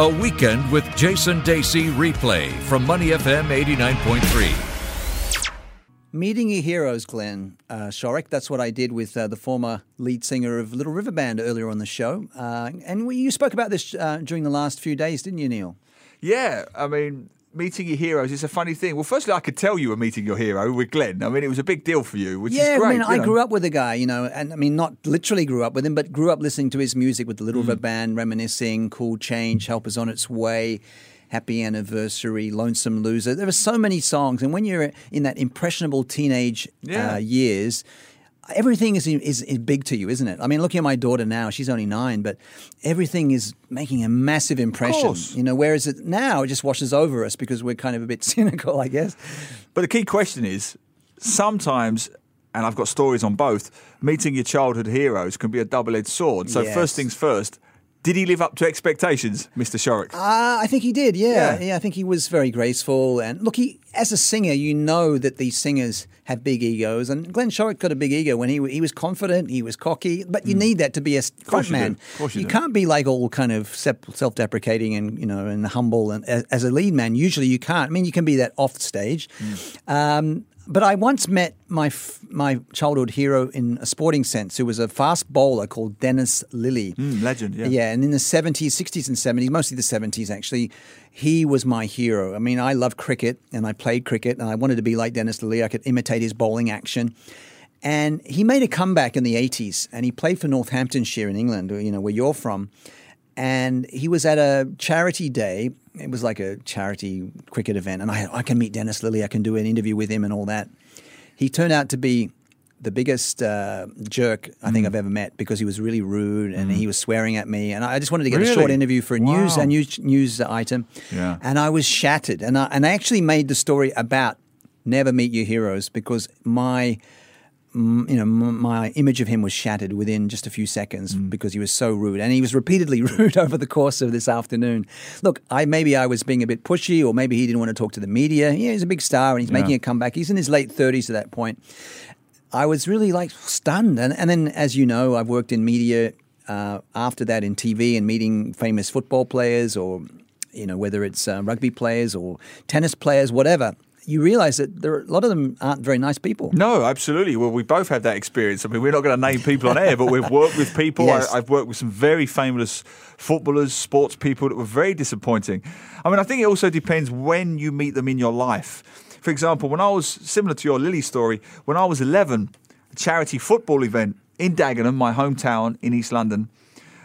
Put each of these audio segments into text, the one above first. A Weekend with Jason Dacey replay from Money FM 89.3. Meeting your heroes, Glenn Shorrock. That's what I did with the former lead singer of Little River Band earlier on the show. You spoke about this during the last few days, didn't you, Neil? Yeah, I mean, meeting your heroes is a funny thing. Well, firstly, I could tell you were meeting your hero with Glenn. I mean, it was a big deal for you, which is great. Yeah, I mean, I grew up with the guy, and I mean, not literally grew up with him, but grew up listening to his music with the Little River Band, Reminiscing, Cool Change, Help Is On Its Way, Happy Anniversary, Lonesome Loser. There were so many songs. And when you're in that impressionable teenage years, everything is big to you, isn't it? I mean, looking at my daughter now, she's only 9, but everything is making a massive impression. Whereas it now, it just washes over us because we're kind of a bit cynical, I guess. But the key question is, sometimes, and I've got stories on both, meeting your childhood heroes can be a double-edged sword. So first things first, did he live up to expectations, Mr. Shorrock? I think he did, yeah. I think he was very graceful. And look, as a singer, you know that these singers have big egos. And Glenn Shorrock got a big ego when he was confident, he was cocky. But you need that to be a front man. You can't be like all kind of self-deprecating and, and humble. And as a lead man, usually you can't. I mean, you can be that off stage. But I once met my childhood hero in a sporting sense, who was a fast bowler called Dennis Lillee. Legend, yeah. Yeah, and in the 60s and 70s, mostly the 70s actually, he was my hero. I mean, I love cricket and I played cricket and I wanted to be like Dennis Lillee. I could imitate his bowling action. And he made a comeback in the 80s and he played for Northamptonshire in England, where you're from. And he was at a charity day. It was like a charity cricket event. And I can meet Dennis Lillee. I can do an interview with him and all that. He turned out to be the biggest jerk I think I've ever met, because he was really rude and he was swearing at me. And I just wanted to get a short interview for a news item. Yeah. And I was shattered. And I actually made the story about Never Meet Your Heroes, because my image of him was shattered within just a few seconds because he was so rude, and he was repeatedly rude over the course of this afternoon. Look, maybe I was being a bit pushy, or maybe he didn't want to talk to the media. Yeah, he's a big star and he's making a comeback. He's in his late 30s at that point. I was really stunned, and then, as you know, I've worked in media after that, in TV, and meeting famous football players, or whether it's rugby players or tennis players, whatever. You realise that a lot of them aren't very nice people. No, absolutely. Well, we both had that experience. I mean, we're not going to name people on air, but we've worked with people. Yes. I've worked with some very famous footballers, sports people that were very disappointing. I mean, I think it also depends when you meet them in your life. For example, when I was, similar to your Lillee story, when I was 11, a charity football event in Dagenham, my hometown in East London,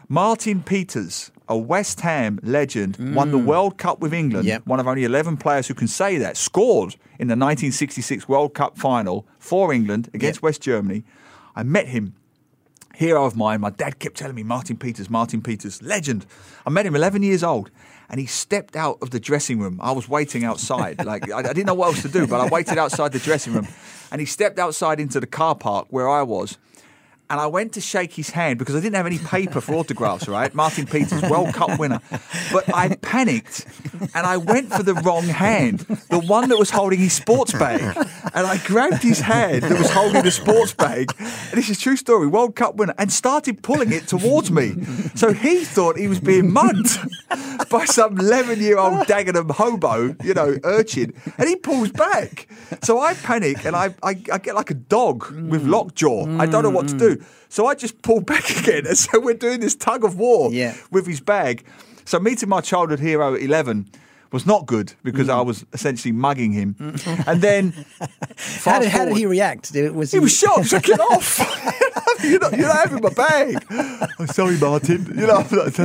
Martin Peters, a West Ham legend, won the World Cup with England, one of only 11 players who can say that, scored in the 1966 World Cup final for England against West Germany. I met him, hero of mine. My dad kept telling me, Martin Peters, legend. I met him 11 years old, and he stepped out of the dressing room. I was waiting outside. I didn't know what else to do, but I waited outside the dressing room, and he stepped outside into the car park where I was. And I went to shake his hand because I didn't have any paper for autographs, right? Martin Peters, World Cup winner. But I panicked and I went for the wrong hand, the one that was holding his sports bag. And I grabbed his hand that was holding the sports bag. And this is a true story, World Cup winner. And started pulling it towards me. So he thought he was being mugged by some 11-year-old Dagenham hobo, urchin. And he pulls back. So I panic and I get like a dog with lockjaw. I don't know what to do. So I just pulled back again. And so we're doing this tug of war with his bag. So meeting my childhood hero at 11 was not good, because I was essentially mugging him. And then... How did he react? He was shocked. Took it off. You're not having my bag. Oh, sorry, Martin.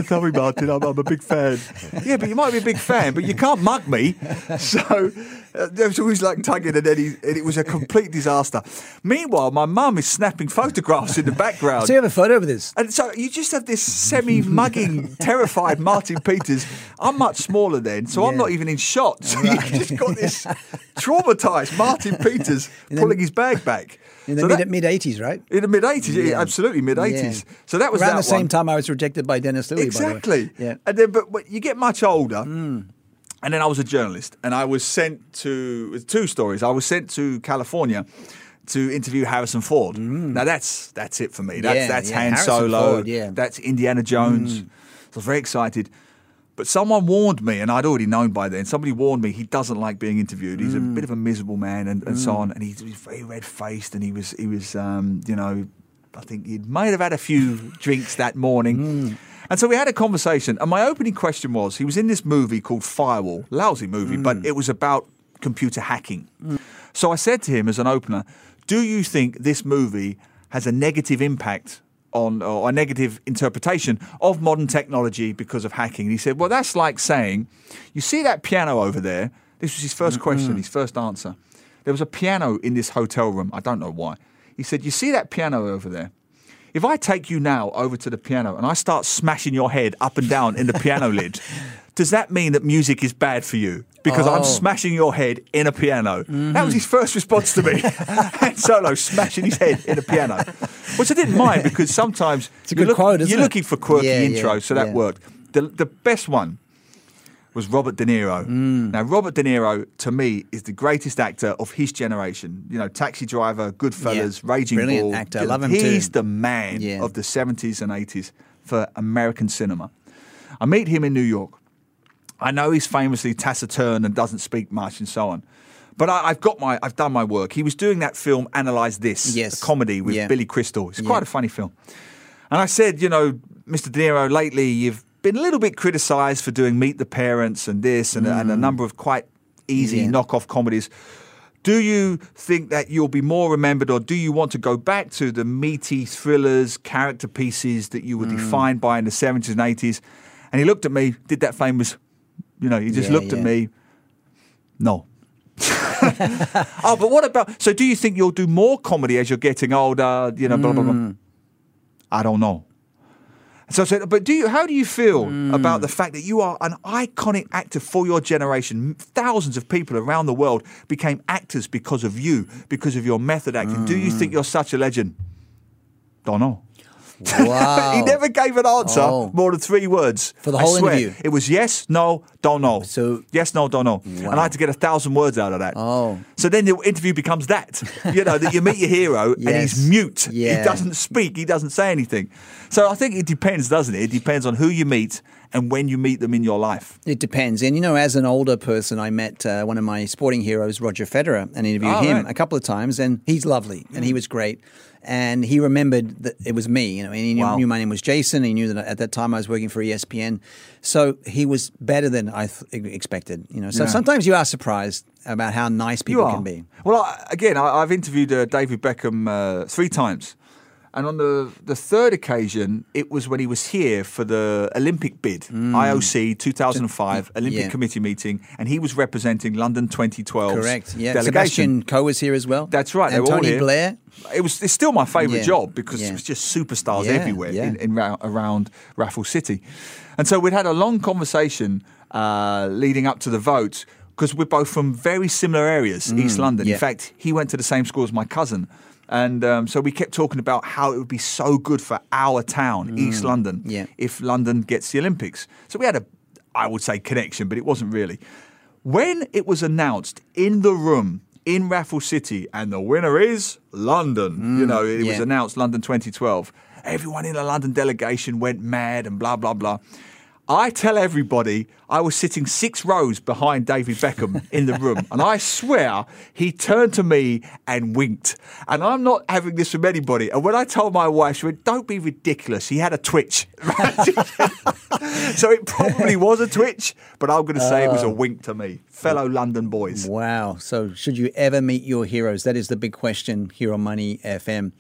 Sorry, Martin. I'm a big fan. Yeah, but you might be a big fan, but you can't mug me. So... There was always tugging, and it was a complete disaster. Meanwhile, my mum is snapping photographs in the background. So you have a photo of this? And so you just have this semi-mugging, terrified Martin Peters. I'm much smaller then, so I'm not even in shot. So you've just got this traumatised Martin Peters pulling his bag back. In the mid-80s, right? In the mid-80s, absolutely mid-80s. Yeah. So that was around the same time I was rejected by Dennis Lillee, exactly. By the way. Yeah. And then, but you get much older... And then I was a journalist, and I was sent to two stories. I was sent to California to interview Harrison Ford. Now that's it for me. That's Han Solo. Ford, yeah. That's Indiana Jones. So I was very excited. But someone warned me, and I'd already known by then, somebody warned me he doesn't like being interviewed. He's a bit of a miserable man and so on. And he was very red-faced and he was you know, I think he might have had a few drinks that morning. And so we had a conversation. And my opening question was, he was in this movie called Firewall, lousy movie, but it was about computer hacking. So I said to him as an opener, do you think this movie has a negative impact on, or a negative interpretation of modern technology because of hacking? And he said, well, that's like saying, you see that piano over there? This was his first question, his first answer. There was a piano in this hotel room. I don't know why. He said, you see that piano over there? If I take you now over to the piano and I start smashing your head up and down in the piano lid, does that mean that music is bad for you? Because I'm smashing your head in a piano. That was his first response to me. Han Solo smashing his head in a piano. Which I didn't mind because sometimes you're looking for quirky intros, so that worked. The best one was Robert De Niro. Now, Robert De Niro, to me, is the greatest actor of his generation. You know, Taxi Driver, Goodfellas, Raging Bull. Brilliant actor. I love him too. He's the man of the 70s and 80s for American cinema. I meet him in New York. I know he's famously taciturn and doesn't speak much and so on. But I've done my work. He was doing that film, Analyze This, a comedy with Billy Crystal. It's quite a funny film. And I said, you know, Mr. De Niro, lately you've been a little bit criticised for doing Meet the Parents and this and a number of quite easy knockoff comedies. Do you think that you'll be more remembered, or do you want to go back to the meaty thrillers, character pieces that you were defined by in the 70s and 80s? And he looked at me, did that famous, you know, he just looked at me, no. Oh, but what about, so do you think you'll do more comedy as you're getting older, you know, blah, blah, blah? I don't know. So I said, but how do you feel about the fact that you are an iconic actor for your generation? Thousands of people around the world became actors because of you, because of your method acting. Do you think you're such a legend? Don't know. Wow. He never gave an answer more than three words. For the whole interview? It was yes, no, don't know. So, yes, no, don't know. Wow. And I had to get 1,000 words out of that. Oh. So then the interview becomes that. You know, that you meet your hero and he's mute. Yeah. He doesn't speak. He doesn't say anything. So I think it depends, doesn't it? It depends on who you meet and when you meet them in your life. It depends. And, you know, as an older person, I met one of my sporting heroes, Roger Federer, and interviewed him a couple of times. And he's lovely and he was great. And he remembered that it was me, you know, and he knew, my name was Jason. He knew that at that time I was working for ESPN. So he was better than I expected, you know. So sometimes you are surprised about how nice people can be. Well, I've interviewed David Beckham three times. And on the third occasion, it was when he was here for the Olympic bid, IOC 2005 Olympic Committee meeting, and he was representing London 2012. Correct. Yeah. Delegation. Sebastian Coe was here as well. That's right. Anthony Blair. It's still my favourite job because it was just superstars everywhere around Raffle City, and so we'd had a long conversation leading up to the vote because we're both from very similar areas, East London. Yeah. In fact, he went to the same school as my cousin. And so we kept talking about how it would be so good for our town, East London, if London gets the Olympics. So we had I would say, connection, but it wasn't really. When it was announced in the room in Raffle City, and the winner is London, you know, it was announced London 2012. Everyone in the London delegation went mad and blah, blah, blah. I tell everybody I was sitting 6 rows behind David Beckham in the room. And I swear he turned to me and winked. And I'm not having this from anybody. And when I told my wife, she went, don't be ridiculous. He had a twitch. So it probably was a twitch, but I'm going to say it was a wink to me. Fellow London boys. Wow. So should you ever meet your heroes? That is the big question here on Money FM.